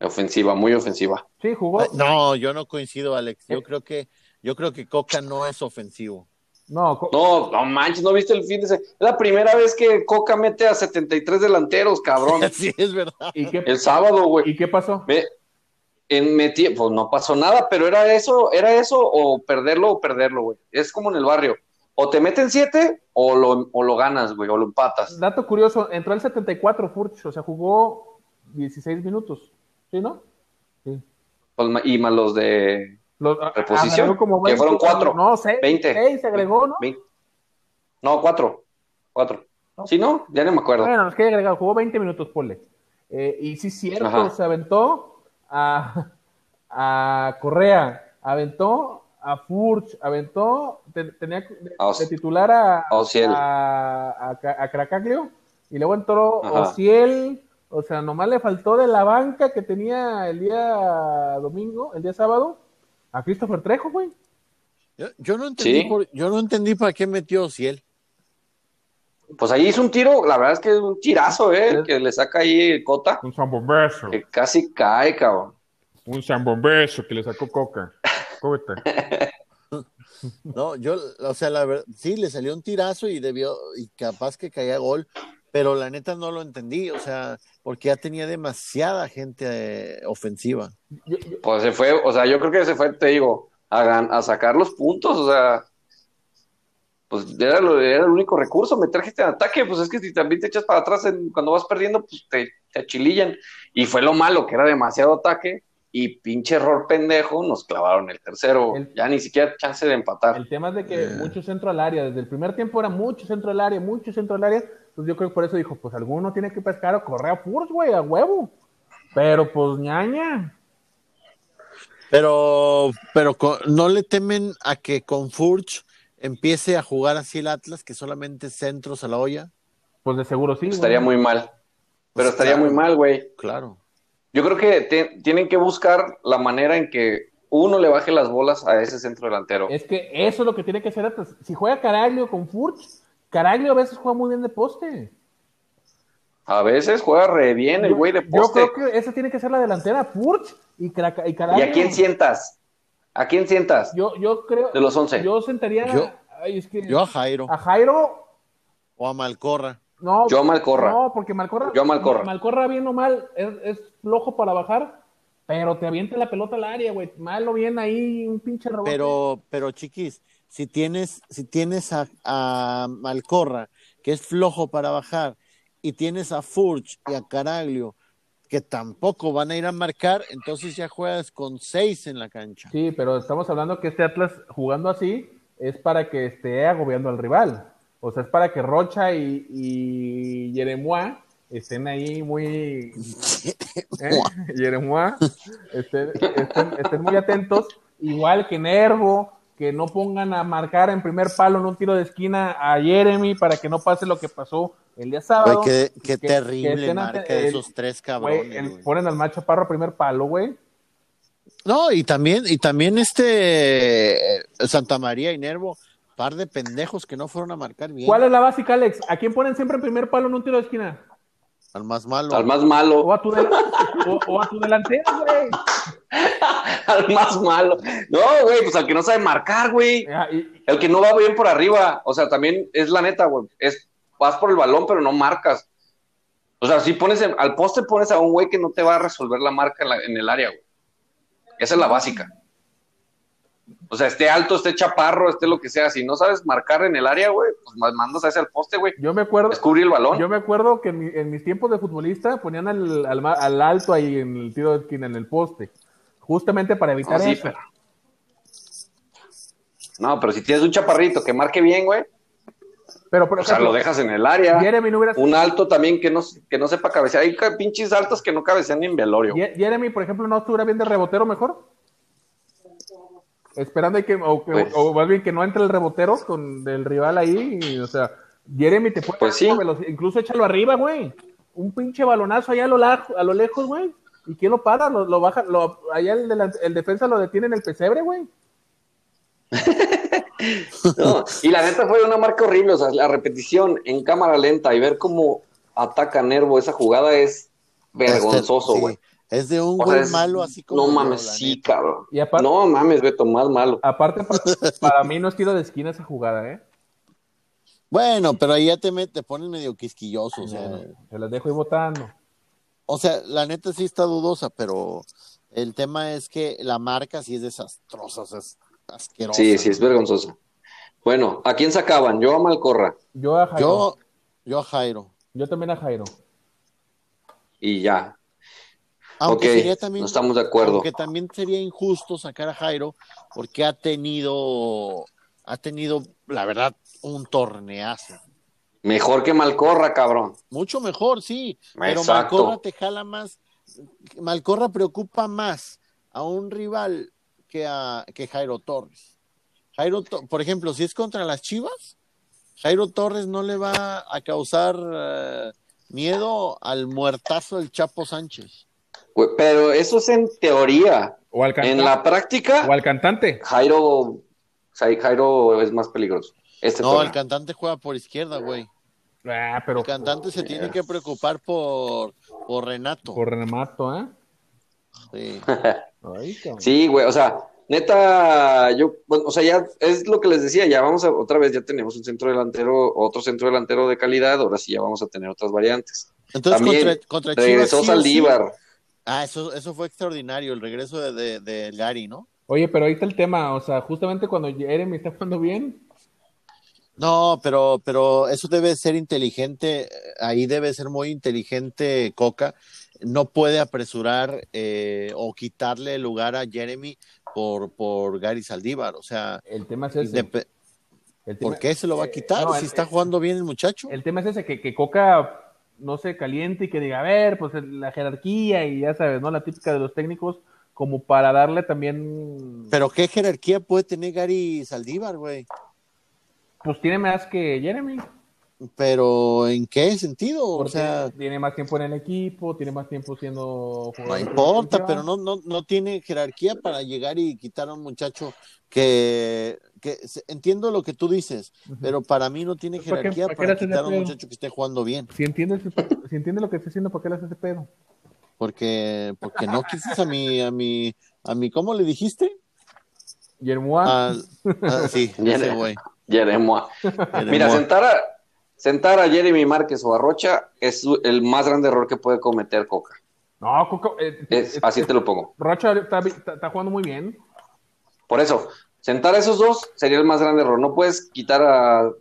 ofensiva, muy ofensiva. Sí, jugó. No, yo no coincido, Alex. Yo creo que Coca no es ofensivo. No manches, ¿no viste el fin de semana? Es la primera vez que Coca mete a 73 delanteros, cabrón. Sí, es verdad. El sábado, güey. ¿Y qué pasó? Pues no pasó nada, pero era eso o perderlo, güey. Es como en el barrio. O te meten 7 o lo ganas, güey, o lo empatas. Dato curioso, entró el 74 Furch, o sea, jugó 16 minutos. ¿Sí, no? Sí. Y más los de... reposición, que fueron 4, no, 6 se agregó, ¿no? 20. No, 4. Okay. ¿Sí, no? Ya no me acuerdo. Bueno, es que he agregado, jugó 20 minutos, ponle. Y sí, cierto, ajá. Se aventó a Correa, aventó a Furch, aventó, tenía de titular a Caraglio, y luego entró Ociel, o sea, nomás le faltó de la banca que tenía el día sábado, a Christopher Tejo, güey. Yo no entendí, ¿sí? Yo no entendí para qué metió Ociel. Pues ahí hizo un tiro, la verdad es que es un tirazo, que le saca ahí el Cota. Un zambombazo. Que casi cae, cabrón. Un zambombazo que le sacó Coca. No, yo, o sea, la verdad, sí, le salió un tirazo y capaz que caía gol, pero la neta no lo entendí, o sea, porque ya tenía demasiada gente ofensiva. Pues se fue, o sea, yo creo que se fue, te digo, a sacar los puntos, o sea, pues era el único recurso, meter gente en ataque, pues es que si también te echas para atrás cuando vas perdiendo, pues te achilillan, y fue lo malo, que era demasiado ataque, y pinche error pendejo, nos clavaron el tercero, ya ni siquiera chance de empatar. El tema es de que mucho centro al área, desde el primer tiempo era mucho centro al área, entonces yo creo que por eso dijo, pues alguno tiene que pescar o correr a Furch, güey, a huevo, pero pues ñaña. Pero no le temen a que con Furch empiece a jugar así el Atlas, que solamente centros a la olla. Pues de seguro sí. Estaría muy mal. Pero estaría muy mal, güey. Claro. Yo creo que tienen que buscar la manera en que uno le baje las bolas a ese centro delantero. Es que eso es lo que tiene que hacer Atlas. Si juega Caraglio con Furch, Caraglio a veces juega muy bien de poste. A veces juega re bien el güey de poste. Yo creo que esa tiene que ser la delantera, Furch y Caraglio. ¿Y a quién sientas? ¿A quién sientas? Yo creo. De los 11. Yo sentaría. Yo a Jairo. ¿A Jairo? ¿O a Malcorra? No. Yo a Malcorra. No, porque Malcorra bien o mal, es flojo para bajar, pero te avienta la pelota al área, güey. Mal o bien ahí, un pinche rebote. Pero chiquis, si tienes a Malcorra, que es flojo para bajar, y tienes a Furch y a Caraglio, que tampoco van a ir a marcar, entonces ya juegas con 6 en la cancha. Sí, pero estamos hablando que este Atlas jugando así es para que esté agobiando al rival. O sea, es para que Rocha y Jeremy estén ahí muy... Jeremy estén muy atentos, igual que Nervo, que no pongan a marcar en primer palo en un tiro de esquina a Jeremy para que no pase lo que pasó el día sábado. Güey, qué terrible que marca de esos tres cabrones. Güey. Ponen al macho Parro a primer palo, güey. No, y también Santa María y Nervo, par de pendejos que no fueron a marcar bien. ¿Cuál es la básica, Alex? ¿A quién ponen siempre en primer palo en un tiro de esquina? Al más malo. O a tu delantero, güey. Al más malo. No, güey, pues al que no sabe marcar, güey. El que no va bien por arriba. O sea, también es la neta, güey. Vas por el balón, pero no marcas. O sea, si pones al poste, pones a un güey que no te va a resolver la marca en el área, güey. Esa es la básica. O sea, esté alto, esté chaparro, esté lo que sea. Si no sabes marcar en el área, güey, pues mandas a ese al poste, güey. Yo me acuerdo. Descubrí el balón. Yo me acuerdo que en mis tiempos de futbolista ponían al alto ahí en el tiro de esquina, en el poste. Justamente para evitar eso. Pero si tienes un chaparrito que marque bien, güey. Pero por ejemplo, o sea, lo dejas en el área. Jeremy no hubiera... Un alto también que no sepa cabecear. Hay pinches altos que no cabecean ni en velorio. Jeremy, por ejemplo, ¿no estuviera bien de rebotero mejor? Esperando que, o más bien que no entre el rebotero con del rival ahí, o sea, Jeremy te puede, pues sí, incluso échalo arriba, güey, un pinche balonazo allá a lo lejos, güey, y quién lo para, lo baja, allá el defensa lo detiene en el pesebre, güey. No, y la neta fue una marca horrible, o sea, la repetición en cámara lenta y ver cómo ataca Nervo esa jugada es vergonzoso, güey. Sí. Es de un güey malo, así como... No mames, sí, cabrón. Y aparte, no mames, Beto, más malo. Aparte, para mí no es tiro de esquina esa jugada, ¿eh? Bueno, pero ahí ya te ponen medio quisquilloso, o sea... Te las dejo ir votando. O sea, la neta sí está dudosa, pero el tema es que la marca sí es desastrosa, o sea, es asquerosa. Sí, es vergonzosa. Bueno, ¿a quién sacaban? Yo a Malcorra. Yo a Jairo. Yo a Jairo. Yo también a Jairo. Y ya... Aunque sería también, no estamos de acuerdo. Aunque también sería injusto sacar a Jairo, porque ha tenido, la verdad, un torneazo. Mejor que Malcorra, cabrón. Mucho mejor, sí. Exacto. Pero Malcorra te jala más Malcorra preocupa más a un rival que Jairo Torres. Por ejemplo, si es contra las Chivas, Jairo Torres no le va a causar miedo al muertazo del Chapo Sánchez. Pero eso es en teoría. O al cantante. En la práctica. O al cantante. Jairo es más peligroso. No, el cantante juega por izquierda, güey. Ah, pero el cantante se tiene que preocupar por Renato. Por Renato, ¿eh? Sí. Sí, güey, o sea, neta, yo, bueno, o sea, ya es lo que les decía, ya vamos a, otra vez, ya tenemos un centro delantero, otro centro delantero de calidad, ahora sí ya vamos a tener otras variantes. Entonces, también contra Chivas, regresó Saldívar. Ah, eso fue extraordinario, el regreso de Gary, ¿no? Oye, pero ahí está el tema, o sea, justamente cuando Jeremy está jugando bien. No, pero eso debe ser inteligente, ahí debe ser muy inteligente Coca, no puede apresurar o quitarle el lugar a Jeremy por Gary Saldívar, o sea... El tema es ese. ¿Por qué se lo va a quitar si está jugando bien el muchacho? El tema es ese, que Coca no se caliente y que diga, a ver, pues la jerarquía y ya sabes, ¿no? La típica de los técnicos, como para darle también... ¿Pero qué jerarquía puede tener Gary Saldívar, güey? Pues tiene más que Jeremy. ¿Pero en qué sentido? Porque o sea, tiene más tiempo en el equipo, tiene más tiempo siendo jugador. No importa, pero no tiene jerarquía para llegar y quitar a un muchacho que entiendo lo que tú dices, pero para mí no tiene jerarquía para quitar a un muchacho que esté jugando bien. Si entiende lo que estoy haciendo, ¿por qué le haces ese pedo? Porque no quises a mi ¿cómo le dijiste? Yermoa. Sí, ese güey. Jeremy. Mira, sentar a Jeremy Márquez o a Rocha es el más grande error que puede cometer Coca. No, Coca... así te lo pongo. Rocha está jugando muy bien. Por eso, sentar a esos dos sería el más grande error. No puedes meter a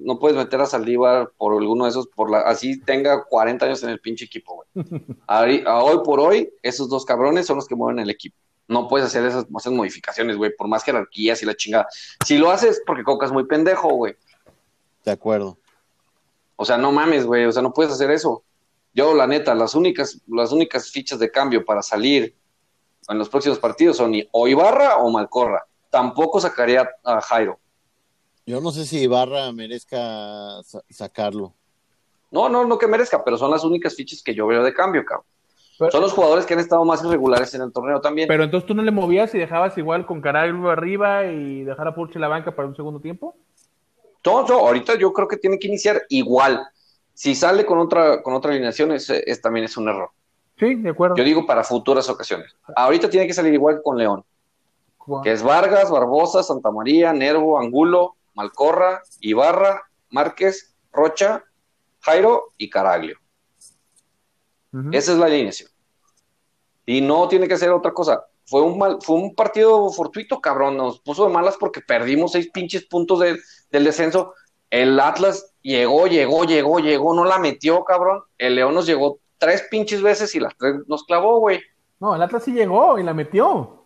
Saldívar por alguno de esos, así tenga 40 años en el pinche equipo, güey. A hoy por hoy, esos dos cabrones son los que mueven el equipo. No puedes hacer esas modificaciones, güey, por más jerarquías y la chingada. Si lo haces, porque Coca es muy pendejo, güey. De acuerdo. O sea, no mames, güey, o sea, no puedes hacer eso. Yo, la neta, las únicas fichas de cambio para salir en los próximos partidos son o Ibarra o Malcorra. Tampoco sacaría a Jairo. Yo no sé si Ibarra merezca sacarlo. No que merezca, pero son las únicas fichas que yo veo de cambio, cabrón. Pero, son los jugadores que han estado más irregulares en el torneo también. Pero entonces tú no le movías y dejabas igual con Caraglio arriba y dejar a Furch en la banca para un segundo tiempo. No, ahorita yo creo que tiene que iniciar igual. Si sale con otra alineación es también es un error. Sí, de acuerdo. Yo digo para futuras ocasiones. Ahorita tiene que salir igual con León. Wow. Que es Vargas, Barbosa, Santa María, Nervo, Angulo, Malcorra, Ibarra, Márquez, Rocha, Jairo y Caraglio. Esa es la alineación. Y no tiene que ser otra cosa. Fue un partido fortuito, cabrón. Nos puso de malas porque perdimos 6 pinches puntos del descenso. El Atlas llegó, no la metió, cabrón. El León nos llegó 3 pinches veces y las 3 nos clavó, güey. No, el Atlas sí llegó y la metió.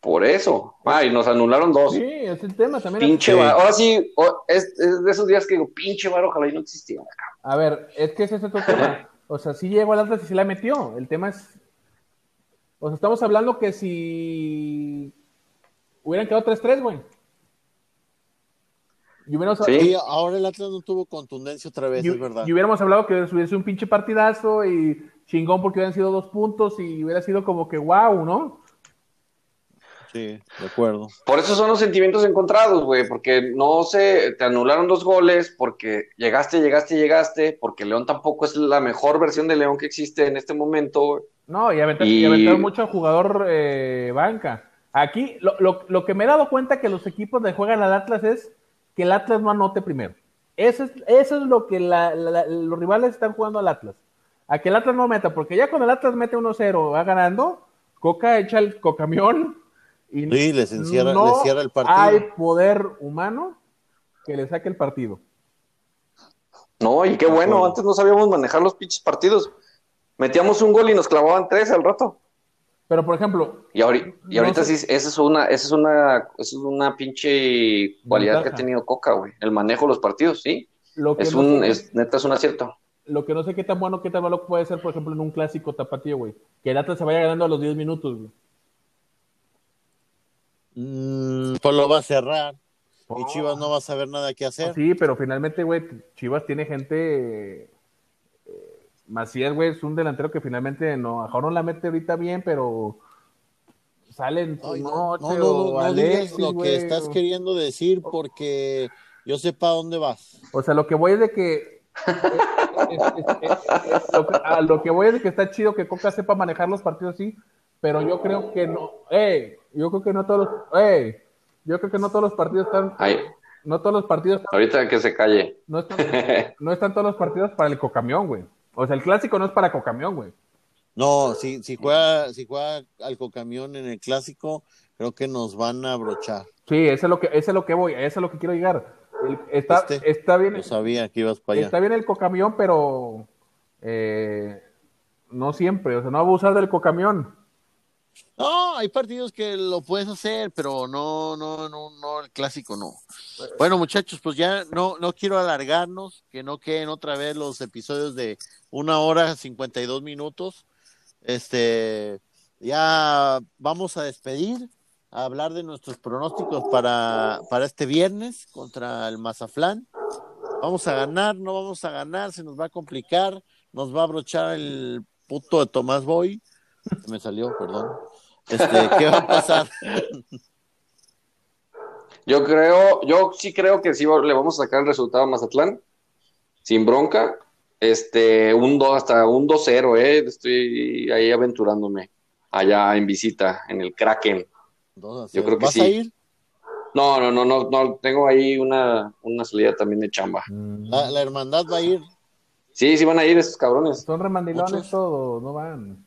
Por eso. Y nos anularon 2. Sí, es el tema también. Pinche varo. Ahora sí, es de esos días que digo, pinche varo, ojalá y no existiera, cabrón. A ver, es que ese es otro tema. O sea, sí llegó al Atlas y sí la metió. El tema es... O sea, estamos hablando que si... Hubieran quedado 3-3, güey. Y hubiéramos... Sí, ahora el Atlas no tuvo contundencia otra vez, es verdad. Y hubiéramos hablado que hubiese un pinche partidazo y chingón porque hubieran sido 2 puntos y hubiera sido como que wow, ¿no? Sí, de acuerdo. Por eso son los sentimientos encontrados, güey, porque te anularon 2 goles, porque llegaste, porque León tampoco es la mejor versión de León que existe en este momento, güey. No, y aventaron mucho al jugador banca. Aquí, lo que me he dado cuenta que los equipos que juegan al Atlas es que el Atlas no anote primero. Eso es lo que los rivales están jugando al Atlas. A que el Atlas no meta, porque ya cuando el Atlas mete 1-0, va ganando, Coca echa el cocamión. Y sí, les cierra el partido. Hay poder humano que le saque el partido. No, y qué bueno, antes no sabíamos manejar los pinches partidos. Metíamos un gol y nos clavaban 3 al rato. Pero por ejemplo, y ahorita sí, esa es una pinche cualidad que ha tenido Coca, güey, el manejo de los partidos, sí. Neta es un acierto. Lo que no sé qué tan bueno, qué tan malo puede ser, por ejemplo, en un clásico tapatío, güey. Que el Atlas se vaya ganando a los 10 minutos, güey. Pues lo va a cerrar. Oh. Y Chivas no va a saber nada que hacer. Sí, pero finalmente, güey, Chivas tiene gente... Macías, güey, es un delantero que finalmente no, a no la mete ahorita bien, pero... Salen tu noche o Alexis, no digas lo que estás queriendo decir, porque yo sé para dónde vas. O sea, lo que voy es de que... a lo que voy es de que está chido que Coca sepa manejar los partidos así, pero yo creo que no... yo creo que no todos los... yo creo que no todos los partidos están... Ay. No todos los partidos están... Ahorita que se calle. No están todos los partidos para el Cocamión, güey. O sea, el clásico no es para Cocamión, güey. No, si juega al Cocamión en el clásico, creo que nos van a abrochar. Sí, eso es lo que voy, eso es lo que quiero llegar. Está bien. Yo sabía que ibas para allá. Está bien el Cocamión, pero no siempre, o sea, no abusar del Cocamión. No, hay partidos que lo puedes hacer, pero no, el clásico no. Bueno, muchachos, pues ya no quiero alargarnos, que no queden otra vez los episodios de 1 hora 52 minutos. Ya vamos a despedir, a hablar de nuestros pronósticos para este viernes contra el Mazatlán. Vamos a ganar, no vamos a ganar, se nos va a complicar, nos va a abrochar el puto de Tomás Boy. Me salió, perdón. ¿Qué va a pasar? Yo sí creo que sí le vamos a sacar el resultado a Mazatlán, sin bronca. Hasta un 2-0, estoy ahí aventurándome allá en visita, en el Kraken. Yo creo que sí. ¿Vas a ir? No, tengo ahí una salida también de chamba. La hermandad va a ir. Sí, van a ir esos cabrones. Son remandilones muchos. Todos, no van.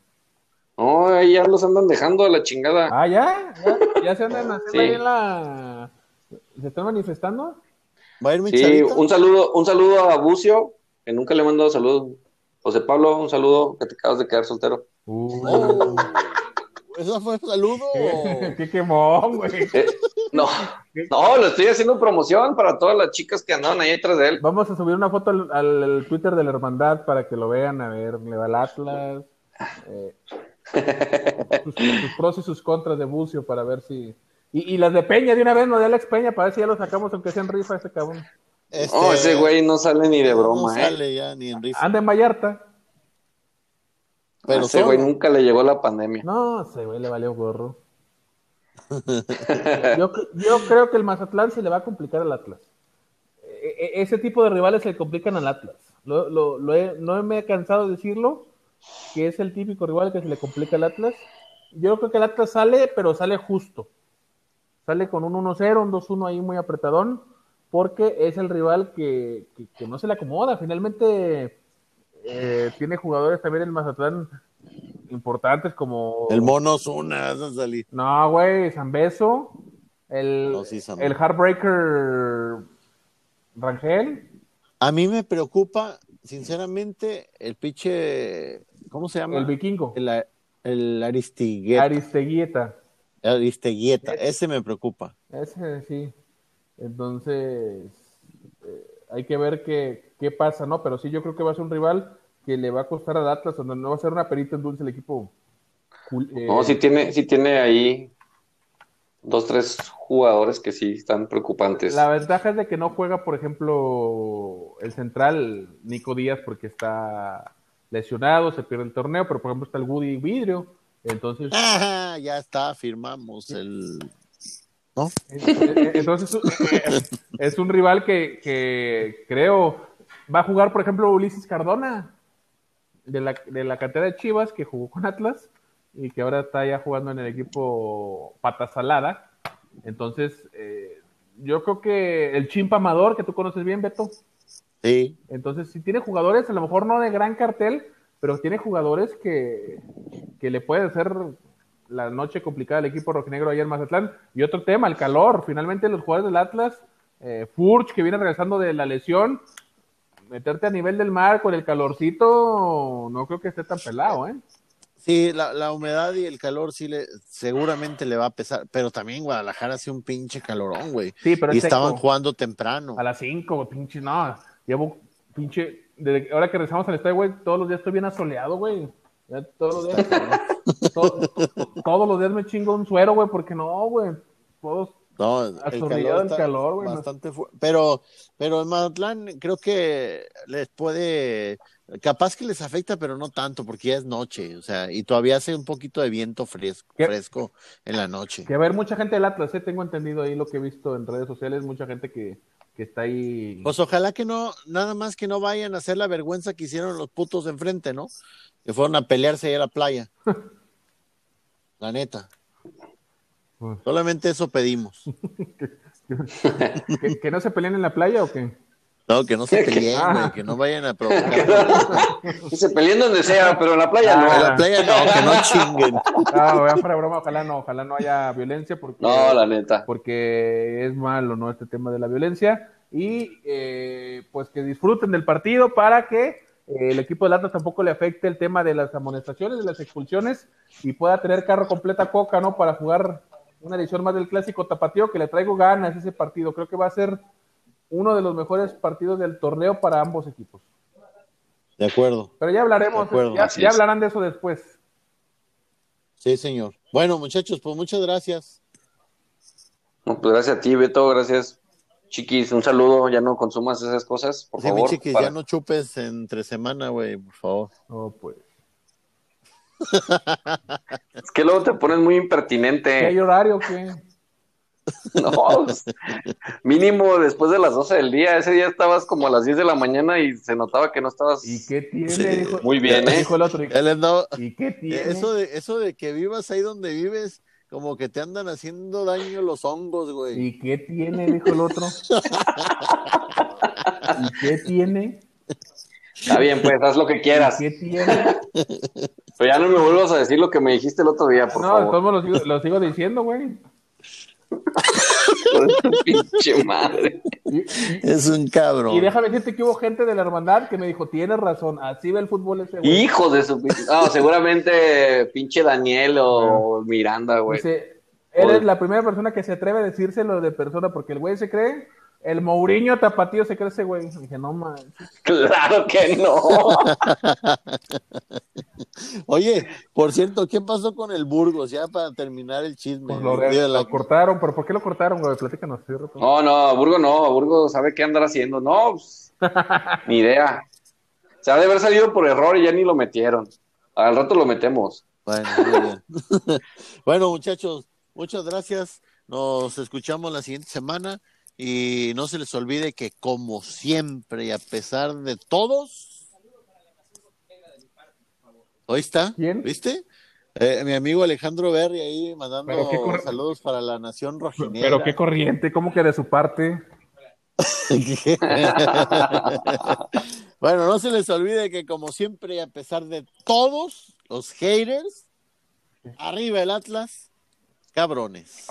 No, ahí ya los andan dejando a la chingada. Ah, ya se andan haciendo ahí ¿Se están manifestando? ¿Va a ir mi chavita? un saludo a Bucio, que nunca le he mandado saludos. José Pablo, un saludo, que te acabas de quedar soltero. ¿Eso fue saludo? ¡Qué quemón, güey! No, lo estoy haciendo promoción para todas las chicas que andaban ahí detrás de él. Vamos a subir una foto al Twitter de la hermandad para que lo vean, a ver, le va el Atlas. Sus pros y sus contras de Bucio, para ver si y las de Peña de una vez, no de Alex Peña, para ver si ya lo sacamos aunque sea en rifa ese cabrón. Ese güey no sale ni de broma, no sale ya ni en rifa. Anda en Vallarta. Pero ese güey nunca le llegó la pandemia. No, ese güey le valió gorro. yo creo que el Mazatlán se le va a complicar al Atlas. Ese tipo de rivales se le complican al Atlas. No me he cansado de decirlo, que es el típico rival que se le complica al Atlas. Yo creo que el Atlas sale, pero sale justo. Sale con un 1-0, un 2-1 ahí muy apretadón, porque es el rival que no se le acomoda. Finalmente tiene jugadores también el Mazatlán importantes como... El Mono Zuna, no, güey, Zambeso, el Heartbreaker Rangel. A mí me preocupa sinceramente el pinche, ¿cómo se llama? El vikingo. El Aristeguieta, ese me preocupa. Ese sí. Entonces, hay que ver qué pasa, ¿no? Pero sí, yo creo que va a ser un rival que le va a costar al Atlas, donde no va a ser una perita en dulce el equipo. No, sí tiene ahí 2-3 jugadores que sí están preocupantes. La ventaja es de que no juega, por ejemplo, el central Nico Díaz porque está lesionado, se pierde el torneo, pero por ejemplo está el Woody Vidrio, entonces... Ah, ya está, firmamos el... ¿No? Entonces es un rival que creo va a jugar, por ejemplo, Ulises Cardona de la cantera de Chivas, que jugó con Atlas y que ahora está ya jugando en el equipo Pata Salada. Entonces, yo creo que el Chimpa Amador, que tú conoces bien, Beto. Sí. Entonces, si tiene jugadores, a lo mejor no de gran cartel, pero tiene jugadores que le puede hacer la noche complicada al equipo rojinegro ayer en Mazatlán. Y otro tema, el calor. Finalmente, los jugadores del Atlas, Furch, que viene regresando de la lesión, meterte a nivel del mar con el calorcito, no creo que esté tan pelado, ¿eh? Sí, la humedad y el calor sí seguramente le va a pesar, pero también Guadalajara hace un pinche calorón, güey. Sí, pero y estaban jugando temprano. A las 5, pinche, no. Llevo pinche, ahora que regresamos al estadio, güey, todos los días estoy bien asoleado, güey. Ya, todos los días. Todos los días me chingo un suero, güey, porque no, güey. Todos no, absorbido del calor, güey. Bastante fuerte. Pero en Mazatlán creo que les puede, capaz que les afecta, pero no tanto, porque ya es noche, o sea, y todavía hace un poquito de viento fresco en la noche. Que va a haber mucha gente del Atlas, tengo entendido ahí lo que he visto en redes sociales, mucha gente que está ahí. Pues ojalá que no, nada más que no vayan a hacer la vergüenza que hicieron los putos de enfrente, ¿no? Que fueron a pelearse ahí a la playa. La neta. Solamente eso pedimos. ¿Que no se peleen en la playa o qué? No, que no se peleen, güey, que no vayan a provocar. Que se peleen donde sea, pero en la playa no. En la playa no, que no chinguen. No, vean, para broma, ojalá no haya violencia. Porque, no, la neta. Porque es malo, ¿no? Este tema de la violencia. Y pues que disfruten del partido para que el equipo del Atlas tampoco le afecte el tema de las amonestaciones, de las expulsiones, y pueda tener carro completa Coca, ¿no? Para jugar una edición más del Clásico Tapatío, que le traigo ganas ese partido. Creo que va a ser uno de los mejores partidos del torneo para ambos equipos. De acuerdo. Pero ya hablaremos, ya hablarán de eso después. Sí, señor. Bueno, muchachos, pues muchas gracias. No, pues gracias a ti, Beto, gracias. Chiquis, un saludo, ya no consumas esas cosas, por favor. Sí, mi chiquis, ya no chupes entre semana, güey, por favor. No, pues. Es que luego te pones muy impertinente. ¿Qué hay horario o qué? No, pues, mínimo después de las 12 del día. Ese día estabas como a las 10 de la mañana y se notaba que no estabas. ¿Y qué tiene? Sí. Dijo, muy bien, ¿eh? Dijo el otro. ¿Y qué tiene? Eso de que vivas ahí donde vives, como que te andan haciendo daño los hongos, güey. ¿Y qué tiene? Dijo el otro. ¿Y qué tiene? Está bien, pues, haz lo que quieras. ¿Y qué tiene? Pero ya no me vuelvas a decir lo que me dijiste el otro día, por favor. No, todos lo sigo diciendo, güey. Pinche madre. Es un cabrón. Y déjame decirte que hubo gente de la hermandad que me dijo, tienes razón, así ve el fútbol ese, güey. Hijo de su pinche. No, seguramente pinche Daniel o Miranda, güey. Dice, él es la primera persona que se atreve a decírselo de persona, porque el güey se cree, el Mourinho tapatío se cree ese güey. Y dije, no man. Claro que no. Oye, por cierto, ¿qué pasó con el Burgos? Ya para terminar el chisme. Pues lo cortaron, pero ¿por qué lo cortaron, güey? Platícanos. ¿Sí? No, Burgos sabe qué andar haciendo. No, pues, ni idea. Se ha de haber salido por error y ya ni lo metieron. Al rato lo metemos. Bueno, muy bien. Bueno, muchachos, muchas gracias. Nos escuchamos la siguiente semana y no se les olvide que, como siempre y a pesar de todos, ahí está. ¿Quién? ¿Viste? Mi amigo Alejandro Berry ahí mandando saludos para la nación rojinegra. Pero qué corriente, ¿cómo que de su parte? Bueno, no se les olvide que, como siempre y a pesar de todos los haters, arriba el Atlas, cabrones.